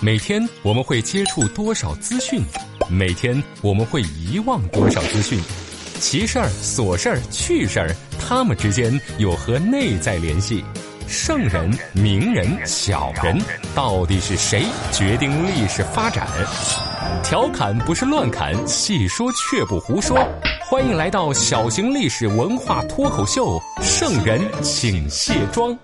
每天我们会接触多少资讯？每天我们会遗忘多少资讯？奇事儿、琐事儿、趣事儿，他们之间有何内在联系？圣人、名人、小人，到底是谁决定历史发展？调侃不是乱侃，细说却不胡说。欢迎来到小型历史文化脱口秀，圣人请卸妆。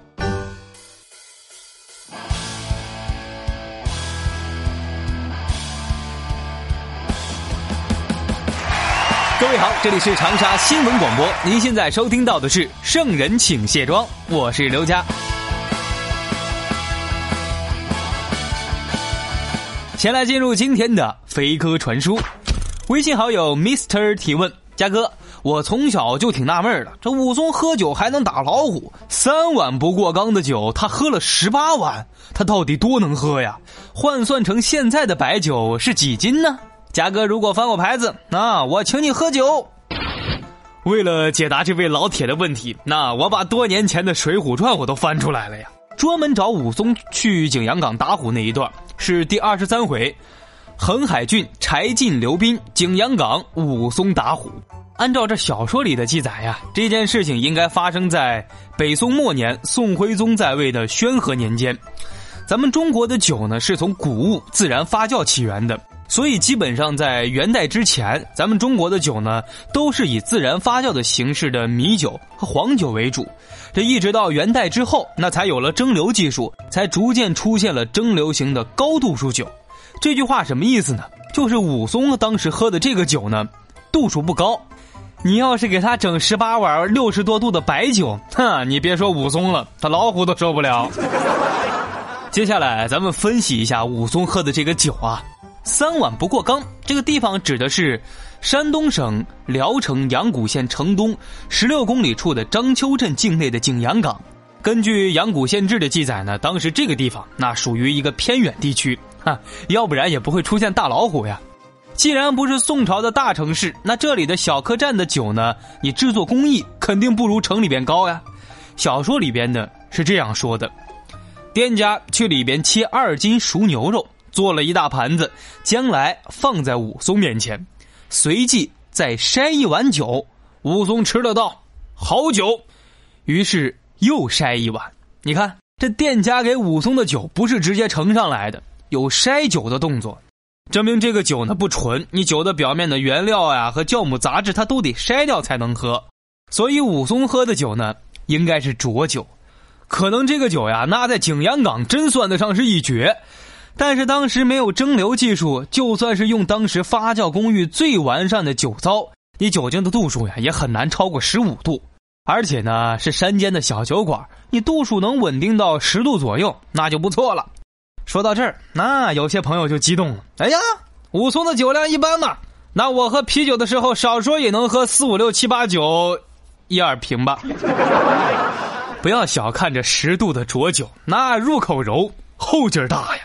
各位好，这里是长沙新闻广播，您现在收听到的是《圣人请卸妆》，我是刘佳。先来进入今天的飞科传书，微信好友 Mr 提问：佳哥，我从小就挺纳闷的，这武松喝酒还能打老虎，3碗不过冈的酒，他喝了18碗，他到底多能喝呀？换算成现在的白酒是几斤呢？佳哥，如果翻我牌子，那我请你喝酒。为了解答这位老铁的问题，那我把多年前的《水浒传》我都翻出来了呀，专门找武松去景阳冈打虎那一段，是第23回，横海郡柴进刘斌，景阳冈武松打虎。按照这小说里的记载呀，这件事情应该发生在北宋末年，宋徽宗在位的宣和年间。咱们中国的酒呢，是从谷物自然发酵起源的。所以基本上在元代之前，咱们中国的酒呢，都是以自然发酵的形式的米酒和黄酒为主。这一直到元代之后，那才有了蒸馏技术，才逐渐出现了蒸馏型的高度数酒。这句话什么意思呢？就是武松当时喝的这个酒呢，度数不高。你要是给他整18碗60多度的白酒，你别说武松了，他老虎都受不了。接下来咱们分析一下武松喝的这个酒啊。3碗不过冈这个地方指的是山东省聊城阳谷县城东16公里处的章丘镇境内的景阳冈。根据《阳谷县志》的记载呢，当时这个地方那属于一个偏远地区啊，要不然也不会出现大老虎呀。既然不是宋朝的大城市，那这里的小客栈的酒呢，你制作工艺肯定不如城里边高呀。小说里边的是这样说的，店家去里边切2斤熟牛肉，做了一大盘子，将来放在武松面前，随即再筛1碗酒。武松吃得到好酒，于是又筛1碗。你看这店家给武松的酒不是直接盛上来的，有筛酒的动作，证明这个酒呢不纯，你酒的表面的原料呀和酵母杂质它都得筛掉才能喝。所以武松喝的酒呢应该是浊酒。可能这个酒呀那在景阳冈真算得上是一绝，但是当时没有蒸馏技术，就算是用当时发酵工艺最完善的酒糟，你酒精的度数呀也很难超过15度。而且呢是山间的小酒馆，你度数能稳定到10度左右那就不错了。说到这儿，那有些朋友就激动了，哎呀，武松的酒量一般嘛，那我喝啤酒的时候少说也能喝4、5、6、7、8、9、12瓶吧。不要小看这10度的浊酒，那入口柔，后劲儿大呀。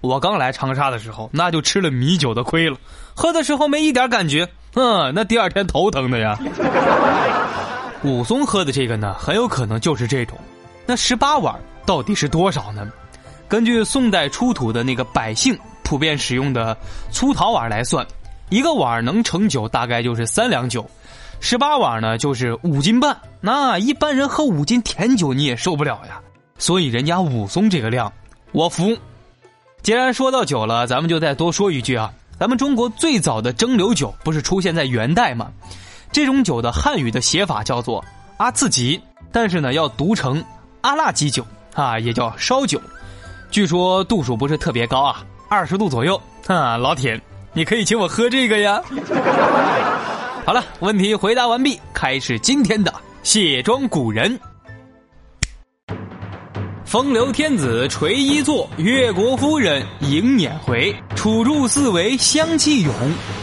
我刚来长沙的时候，那就吃了米酒的亏了，喝的时候没一点感觉，那第2天头疼的呀。武松喝的这个呢，很有可能就是这种。那18碗到底是多少呢？根据宋代出土的那个百姓普遍使用的粗陶碗来算，1个碗能盛酒大概就是3两酒，18碗呢就是5斤半。那一般人喝5斤甜酒你也受不了呀，所以人家武松这个量，我服。既然说到酒了，咱们就再多说一句啊，咱们中国最早的蒸馏酒不是出现在元代吗？这种酒的汉语的写法叫做阿刺吉，但是呢要读成阿辣鸡酒啊，也叫烧酒。据说度数不是特别高啊，20度左右啊。老铁，你可以请我喝这个呀。好了，问题回答完毕，开始今天的卸妆古人。风流天子垂衣坐，越国夫人迎辇回。楚入寺为香气涌，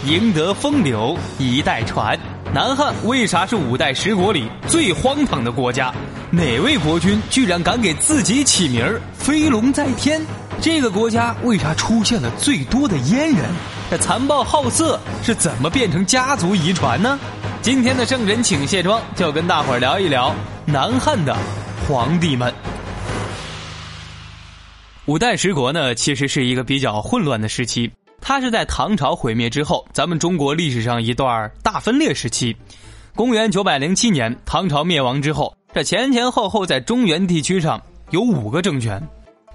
赢得风流一代传。南汉为啥是5代10国里最荒唐的国家？哪位国君居然敢给自己起名飞龙在天？这个国家为啥出现了最多的阉人？这残暴好色是怎么变成家族遗传呢？今天的圣人请卸妆，就跟大伙儿聊一聊南汉的皇帝们。五代十国呢，其实是一个比较混乱的时期，它是在唐朝毁灭之后，咱们中国历史上一段大分裂时期。公元907年，唐朝灭亡之后，这前后在中原地区上有5个政权，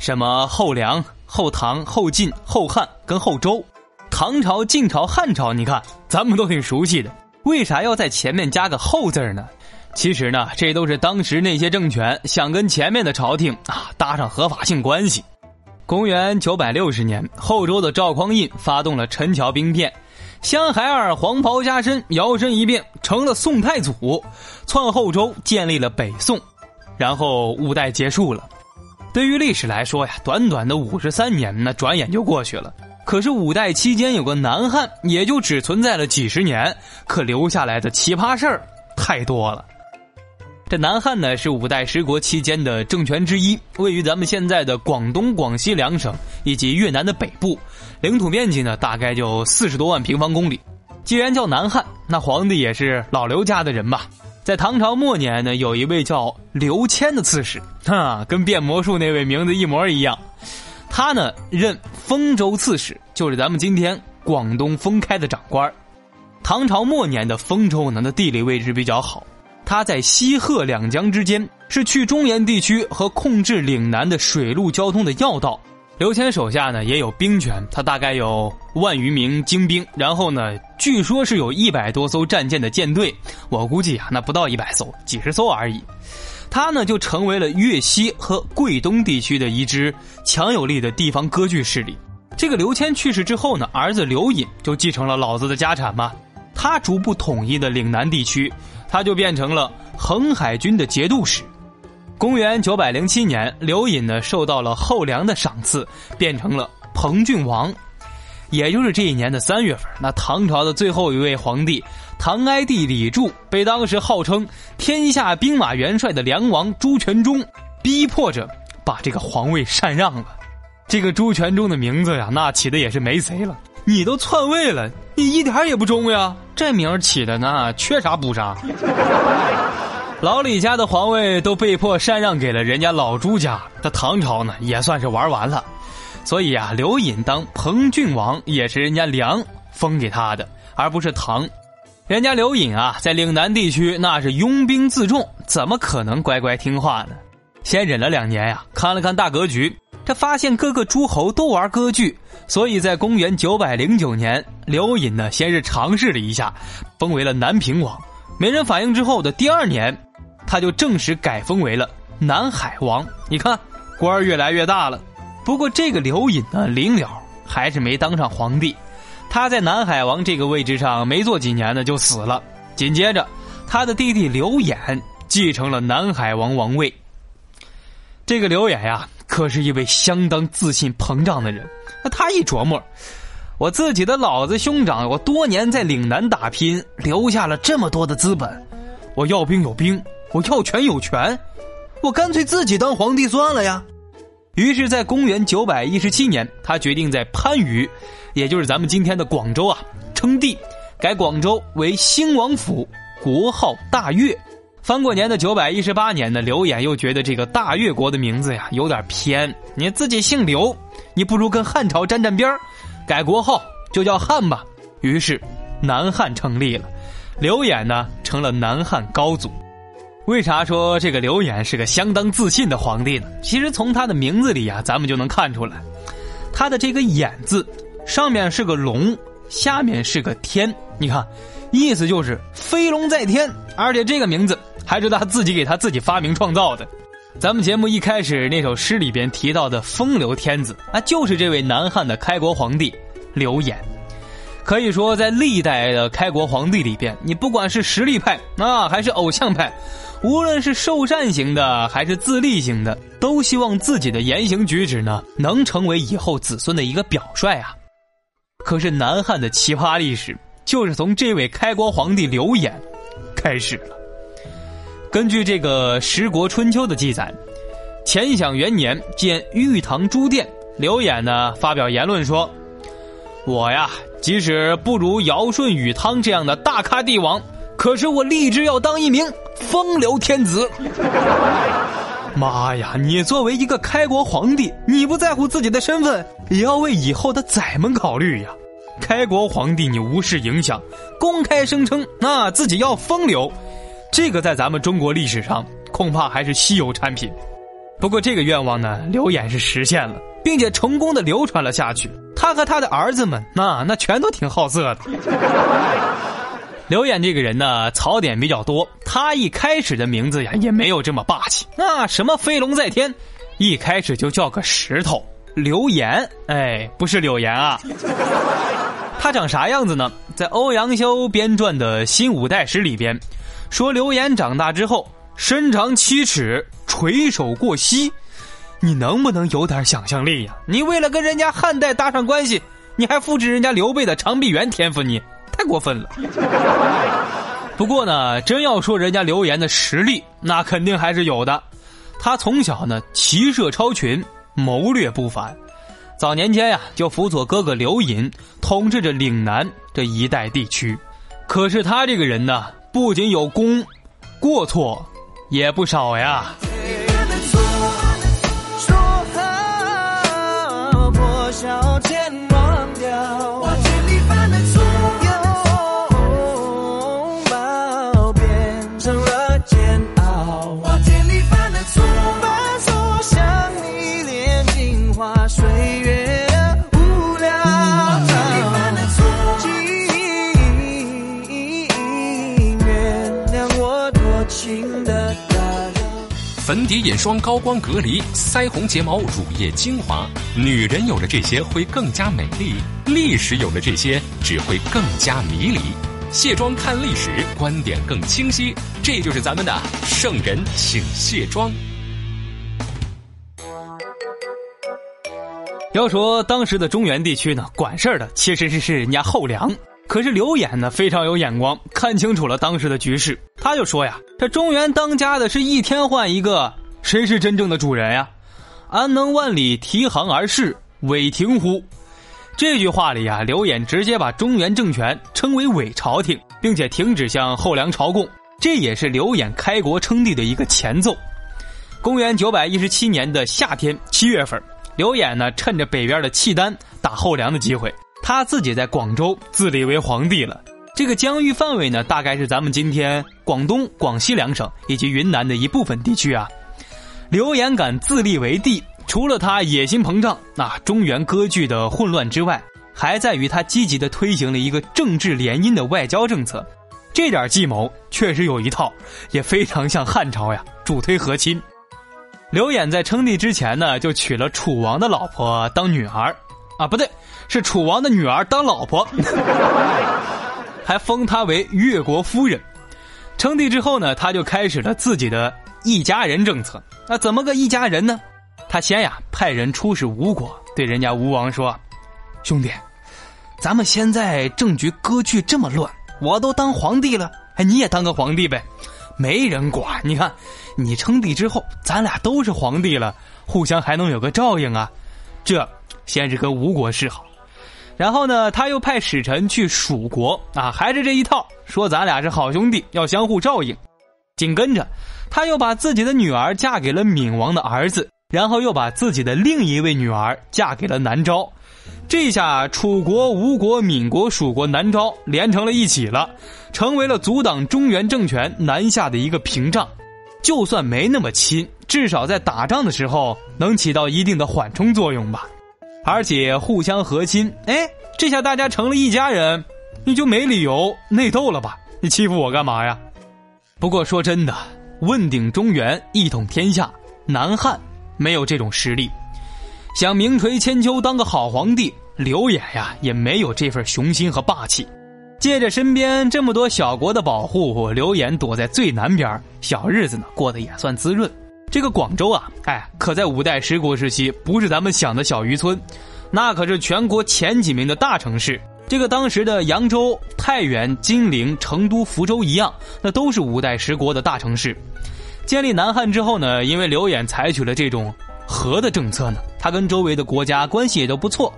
什么后梁、后唐、后晋、后汉跟后周。唐朝、晋朝、汉朝，你看咱们都挺熟悉的，为啥要在前面加个后字呢？其实呢，这都是当时那些政权想跟前面的朝廷搭上合法性关系。公元960年，后周的赵匡胤发动了陈桥兵变，香孩儿黄袍加身，摇身一变成了宋太祖，篡后周，建立了北宋，然后五代结束了。对于历史来说呀，短短的53年呢，转眼就过去了。可是五代期间有个南汉，也就只存在了几十年，可留下来的奇葩事儿太多了。这南汉呢，是五代十国期间的政权之一，位于咱们现在的广东、广西2省以及越南的北部，领土面积呢大概就40多万平方公里。既然叫南汉，那皇帝也是老刘家的人吧。在唐朝末年呢，有一位叫刘谦的刺史，跟变魔术那位名字一模一样。他呢任丰州刺史，就是咱们今天广东丰开的长官。唐朝末年的丰州呢，的地理位置比较好，它在西贺两江之间，是去中原地区和控制岭南的水陆交通的要道。刘谦手下呢也有兵权，他大概有万余名精兵，然后呢据说是有100多艘战舰的舰队，我估计那不到100艘，几十艘而已。他呢就成为了粤西和桂东地区的一支强有力的地方割据势力。这个刘谦去世之后呢，儿子刘隐就继承了老子的家产嘛，他逐步统一的岭南地区，他就变成了恒海军的节度使。公元907年，刘隐呢受到了后梁的赏赐，变成了彭郡王。也就是这一年的3月份，那唐朝的最后一位皇帝唐哀帝李柷，被当时号称天下兵马元帅的梁王朱全忠逼迫着把这个皇位禅让了。这个朱全忠的名字呀，那起的也是没谁了，你都篡位了，你一点也不忠呀，这名儿起的呢，缺啥补啥。老李家的皇位都被迫禅让给了人家老朱家，他唐朝呢也算是玩完了。所以啊，刘隐当彭郡王也是人家梁封给他的，而不是唐。人家刘隐啊，在岭南地区那是拥兵自重，怎么可能乖乖听话呢？先忍了2年呀，看了看大格局，他发现各个诸侯都玩割据，所以在公元909年，刘隐呢先是尝试了一下，封为了南平王。没人反应之后的第2年，他就正式改封为了南海王。你看，官儿越来越大了。不过这个刘隐呢，临了还是没当上皇帝。他在南海王这个位置上没做几年呢，就死了。紧接着，他的弟弟刘演继承了南海王王位。这个刘演呀，可是一位相当自信膨胀的人。那他一琢磨，我自己的老子兄长，我多年在岭南打拼，留下了这么多的资本，我要兵有兵，我要权有权，我干脆自己当皇帝算了呀。于是在公元917年，他决定在番禺，也就是咱们今天的广州啊，称帝，改广州为兴王府，国号大越。翻过年的918年呢，刘演又觉得这个大越国的名字呀有点偏，你自己姓刘，你不如跟汉朝沾沾边儿，改国号就叫汉吧。于是南汉成立了，刘演呢成了南汉高祖。为啥说这个刘演是个相当自信的皇帝呢？其实从他的名字里啊，咱们就能看出来，他的这个演字上面是个龙，下面是个天，你看意思就是飞龙在天，而且这个名字还是他自己给他自己发明创造的。咱们节目一开始那首诗里边提到的风流天子啊，就是这位南汉的开国皇帝刘演。可以说在历代的开国皇帝里边，你不管是实力派还是偶像派，无论是受禅型的还是自立型的，都希望自己的言行举止呢能成为以后子孙的一个表率啊。可是南汉的奇葩历史就是从这位开国皇帝刘演开始了。根据这个《十国春秋》的记载，乾享元年建玉堂珠殿，刘演呢发表言论说，我呀即使不如尧舜禹汤这样的大咖帝王，可是我立志要当一名风流天子。妈呀，你作为一个开国皇帝，你不在乎自己的身份，也要为以后的崽们考虑呀！开国皇帝你无视影响，公开声称那自己要风流，这个在咱们中国历史上恐怕还是稀有产品。不过这个愿望呢，刘演是实现了，并且成功的流传了下去。他和他的儿子们那全都挺好色的。刘演这个人呢，槽点比较多。他一开始的名字呀，也没有这么霸气。那什么飞龙在天，一开始就叫个石头刘岩，哎，不是柳岩啊。他长啥样子呢？在欧阳修编撰的《新五代史》里边，说刘岩长大之后，身长7尺，垂手过膝。你能不能有点想象力呀？你为了跟人家汉代搭上关系，你还复制人家刘备的长臂猿天赋，你太过分了。不过呢，真要说人家刘岩的实力，那肯定还是有的。他从小呢骑射超群，谋略不凡。早年间呀，就辅佐哥哥刘隐统治着岭南这一带地区。可是他这个人呢，不仅有功，过错也不少呀。粉底、眼霜、高光、隔离、腮红、睫毛、乳液、精华，女人有了这些会更加美丽，历史有了这些只会更加迷离。卸妆看历史，观点更清晰，这就是咱们的圣人请卸妆。要说当时的中原地区呢，管事儿的其实是人家后梁。可是刘演呢非常有眼光，看清楚了当时的局势。他就说呀，这中原当家的是一天换一个，谁是真正的主人呀？安能万里提杭而事伪庭乎？这句话里啊，刘演直接把中原政权称为伪朝廷，并且停止向后梁朝贡，这也是刘演开国称帝的一个前奏。公元917年的夏天7月份，刘演呢趁着北边的契丹打后梁的机会，他自己在广州自立为皇帝了。这个疆域范围呢，大概是咱们今天广东、广西两省以及云南的一部分地区啊。刘演敢自立为帝，除了他野心膨胀中原割据的混乱之外，还在于他积极地推行了一个政治联姻的外交政策。这点计谋确实有一套，也非常像汉朝呀，主推和亲。刘演在称帝之前呢，就娶了楚王的老婆当女儿啊，不对，是楚王的女儿当老婆，还封她为越国夫人。称帝之后呢，他就开始了自己的一家人政策。那怎么个一家人呢？他先呀派人出使吴国，对人家吴王说：“兄弟，咱们现在政局割据这么乱，我都当皇帝了，哎，你也当个皇帝呗，没人管。你看，你称帝之后，咱俩都是皇帝了，互相还能有个照应啊。”这先是跟吴国示好，然后呢他又派使臣去蜀国还是这一套，说咱俩是好兄弟，要相互照应。紧跟着他又把自己的女儿嫁给了闵王的儿子，然后又把自己的另一位女儿嫁给了南诏。这下楚国、吴国、闵国、蜀国、南诏连成了一起了，成为了阻挡中原政权南下的一个屏障。就算没那么亲，至少在打仗的时候能起到一定的缓冲作用吧。而且互相和亲，哎，这下大家成了一家人，你就没理由内斗了吧？你欺负我干嘛呀？不过说真的，问鼎中原、一统天下，南汉没有这种实力。想名垂千秋当个好皇帝，刘演呀也没有这份雄心和霸气。借着身边这么多小国的保护，刘演躲在最南边，小日子呢过得也算滋润。这个广州啊，可在5代10国时期不是咱们想的小渔村，那可是全国前几名的大城市。这个当时的扬州、太原、金陵、成都、福州一样，那都是5代10国的大城市。建立南汉之后呢，因为刘演采取了这种和的政策呢，他跟周围的国家关系也都不错，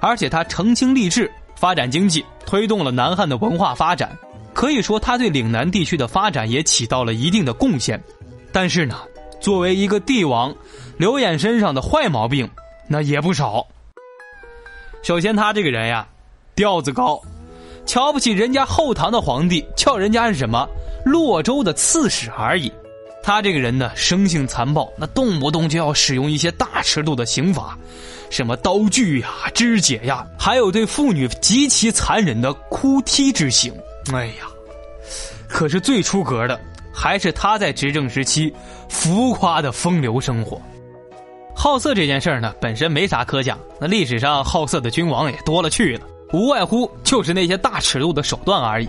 而且他澄清吏治，发展经济，推动了南汉的文化发展。可以说他对岭南地区的发展也起到了一定的贡献。但是呢，作为一个帝王，刘演身上的坏毛病那也不少。首先他这个人呀，调子高，瞧不起人家后唐的皇帝，叫人家是什么洛州的刺史而已。他这个人呢，生性残暴，那动不动就要使用一些大尺度的刑罚，什么刀具呀、肢解呀，还有对妇女极其残忍的哭踢之行。哎呀，可是最出格的还是他在执政时期浮夸的风流生活。好色这件事儿呢，本身没啥可讲，那历史上好色的君王也多了去了，无外乎就是那些大尺度的手段而已。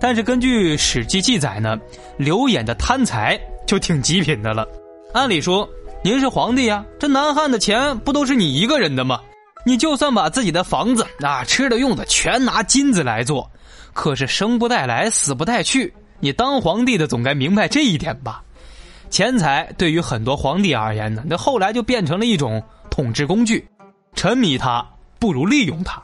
但是根据史记记载呢，刘演的贪财就挺极品的了。按理说您是皇帝呀，这南汉的钱不都是你一个人的吗？你就算把自己的房子啊、吃的用的全拿金子来做，可是生不带来死不带去，你当皇帝的总该明白这一点吧。钱财对于很多皇帝而言呢，那后来就变成了一种统治工具，沉迷它不如利用它。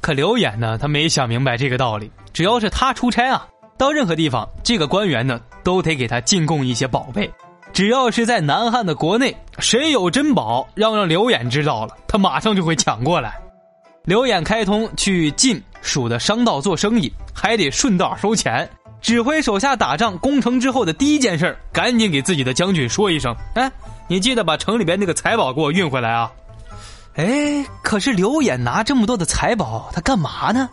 可刘演呢，他没想明白这个道理，只要是他出差啊，到任何地方，这个官员呢都得给他进贡一些宝贝。只要是在南汉的国内，谁有珍宝让刘演知道了，他马上就会抢过来。刘演开通去晋蜀的商道做生意，还得顺道收钱，指挥手下打仗攻城之后的第一件事，赶紧给自己的将军说一声，哎，你记得把城里边那个财宝给我运回来啊。哎，可是刘演拿这么多的财宝他干嘛呢？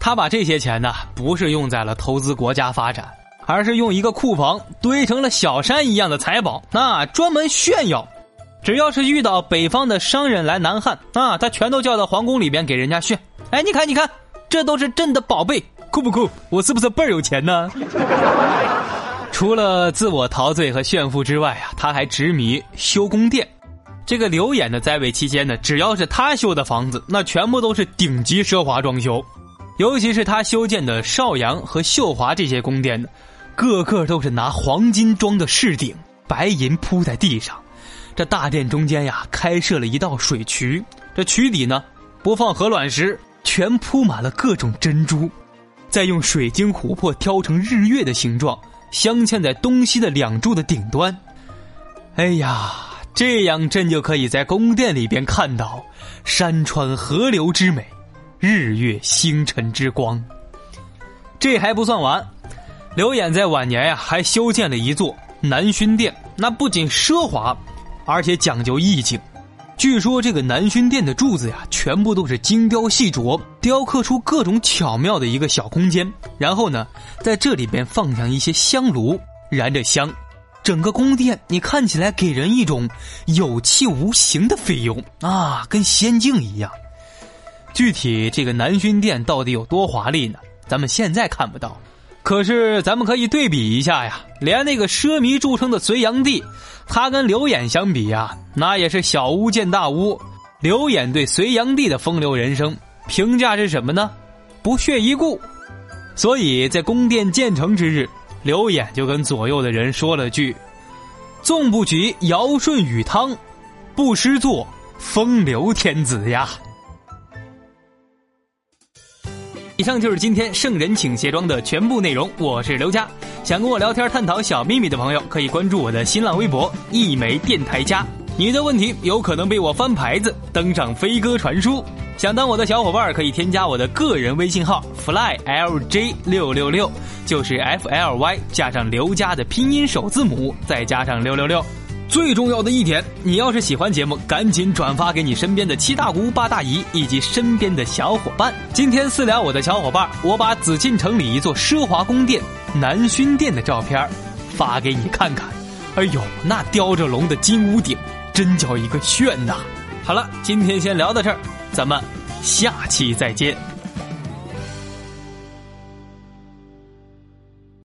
他把这些钱呢，不是用在了投资国家发展，而是用一个库房堆成了小山一样的财宝，那专门炫耀。只要是遇到北方的商人来南汉，那他全都叫到皇宫里边给人家炫，哎，你看你看，这都是朕的宝贝，酷不酷？我是不是倍儿有钱呢？除了自我陶醉和炫富之外啊，他还执迷修宫殿。这个刘演的在位期间呢，只要是他修的房子，那全部都是顶级奢华装修，尤其是他修建的邵阳和秀华这些宫殿呢，个个都是拿黄金装的饰顶，白银铺在地上。这大殿中间呀，开设了一道水渠，这渠底呢不放鹅卵石，全铺满了各种珍珠，再用水晶琥珀挑成日月的形状，镶嵌在东西的两柱的顶端。哎呀，这样朕就可以在宫殿里边看到山川河流之美，日月星辰之光。这还不算完，刘演在晚年呀，还修建了一座南薰殿，那不仅奢华，而且讲究意境。据说这个南薰殿的柱子呀，全部都是精雕细琢，雕刻出各种巧妙的一个小空间，然后呢在这里边放上一些香炉，燃着香，整个宫殿你看起来给人一种有气无形的费用啊，跟仙境一样。具体这个南薰殿到底有多华丽呢，咱们现在看不到，可是咱们可以对比一下呀，连那个奢靡著称的隋炀帝，他跟刘演相比呀，那也是小巫见大巫。刘演对隋炀帝的风流人生评价是什么呢？不屑一顾。所以在宫殿建成之日，刘演就跟左右的人说了句，纵不及尧舜禹汤，不失作风流天子呀。以上就是今天圣人请卸妆的全部内容，我是刘佳。想跟我聊天探讨小秘密的朋友，可以关注我的新浪微博一枚电台家，你的问题有可能被我翻牌子登上飞鸽传书。想当我的小伙伴，可以添加我的个人微信号 FlyLJ666， 就是 FLY 加上刘家的拼音首字母再加上666。最重要的一点，你要是喜欢节目，赶紧转发给你身边的七大姑八大姨以及身边的小伙伴。今天私聊我的小伙伴，我把紫禁城里一座奢华宫殿南薰殿的照片发给你看看，哎呦，那雕着龙的金屋顶真叫一个炫呐！好了，今天先聊到这儿，咱们下期再见。